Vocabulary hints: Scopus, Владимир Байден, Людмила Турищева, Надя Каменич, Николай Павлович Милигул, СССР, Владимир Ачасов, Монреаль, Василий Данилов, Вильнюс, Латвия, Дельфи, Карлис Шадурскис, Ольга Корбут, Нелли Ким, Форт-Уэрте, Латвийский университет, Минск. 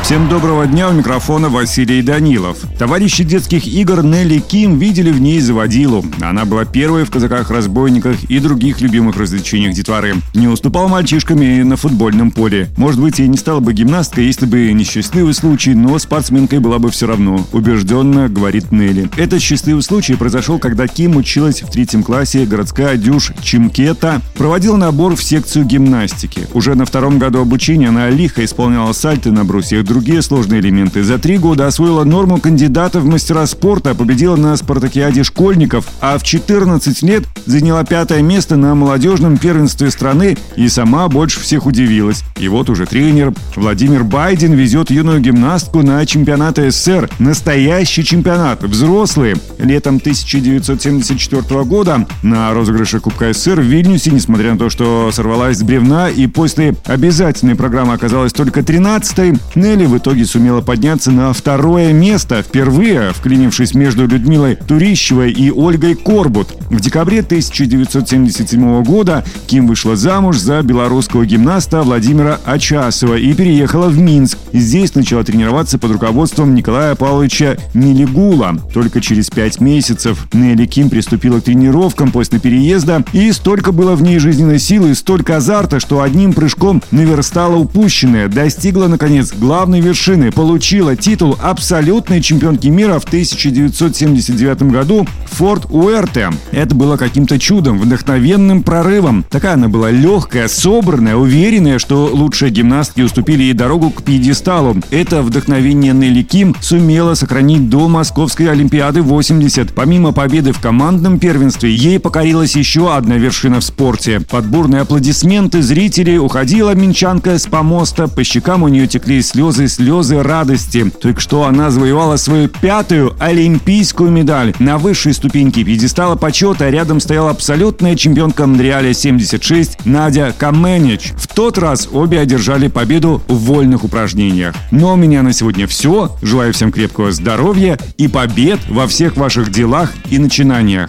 Всем доброго дня, у микрофона Василий Данилов. Товарищи детских игр Нелли Ким видели в ней заводилу. Она была первой в казаках-разбойниках и других любимых развлечениях детворы. Не уступал мальчишкам и на футбольном поле. Может быть, и не стала бы гимнасткой, если бы не счастливый случай, но спортсменкой была бы все равно, убежденно говорит Нелли. Этот счастливый случай произошел, когда Ким училась в 3 классе, городская дюж Чимкета проводила набор в секцию гимнастики. Уже на 2-м году обучения она лихо исполняла сальто на брусьях, другие сложные элементы. За 3 года освоила норму кандидата в мастера спорта, победила на спартакиаде школьников, а в 14 лет заняла 5-е место на молодежном первенстве страны и сама больше всех удивилась. И вот уже тренер Владимир Байден везет юную гимнастку на чемпионат СССР. Настоящий чемпионат. Взрослые. Летом 1974 года на розыгрыше Кубка СССР в Вильнюсе, несмотря на то, что сорвалась с бревна и после обязательной программы оказалась только 13-й, Нелли в итоге сумела подняться на 2-е место, впервые вклинившись между Людмилой Турищевой и Ольгой Корбут. В декабре 1977 года Ким вышла замуж за белорусского гимнаста Владимира Ачасова и переехала в Минск. Здесь начала тренироваться под руководством Николая Павловича Милигула. Только через 5 месяцев Нелли Ким приступила к тренировкам после переезда, и столько было в ней жизненной силы, столько азарта, что одним прыжком наверстала упущенное, достигла, наконец, главной вершины, получила титул абсолютной чемпионки мира в 1979 году в Форт-Уэрте. Это было каким-то чудом, вдохновенным прорывом. Такая она была легкая, собранная, уверенная, что лучшие гимнастки уступили ей дорогу к пьедесталу. Это вдохновение Нелли Ким сумела сохранить до Московской Олимпиады 80. Помимо победы в командном первенстве, ей покорилась еще одна вершина в спорте. Под бурные аплодисменты зрителей уходила минчанка с помоста. По щекам у нее текли слезы радости. Только что она завоевала свою 5-ю олимпийскую медаль. На высшей ступеньке пьедестала почета рядом стояла абсолютная чемпионка Монреаля 76 Надя Каменич. В тот раз обе одержали победу в вольных упражнениях. Но у меня на сегодня все. Желаю всем крепкого здоровья и побед во всех ваших делах и начинаниях.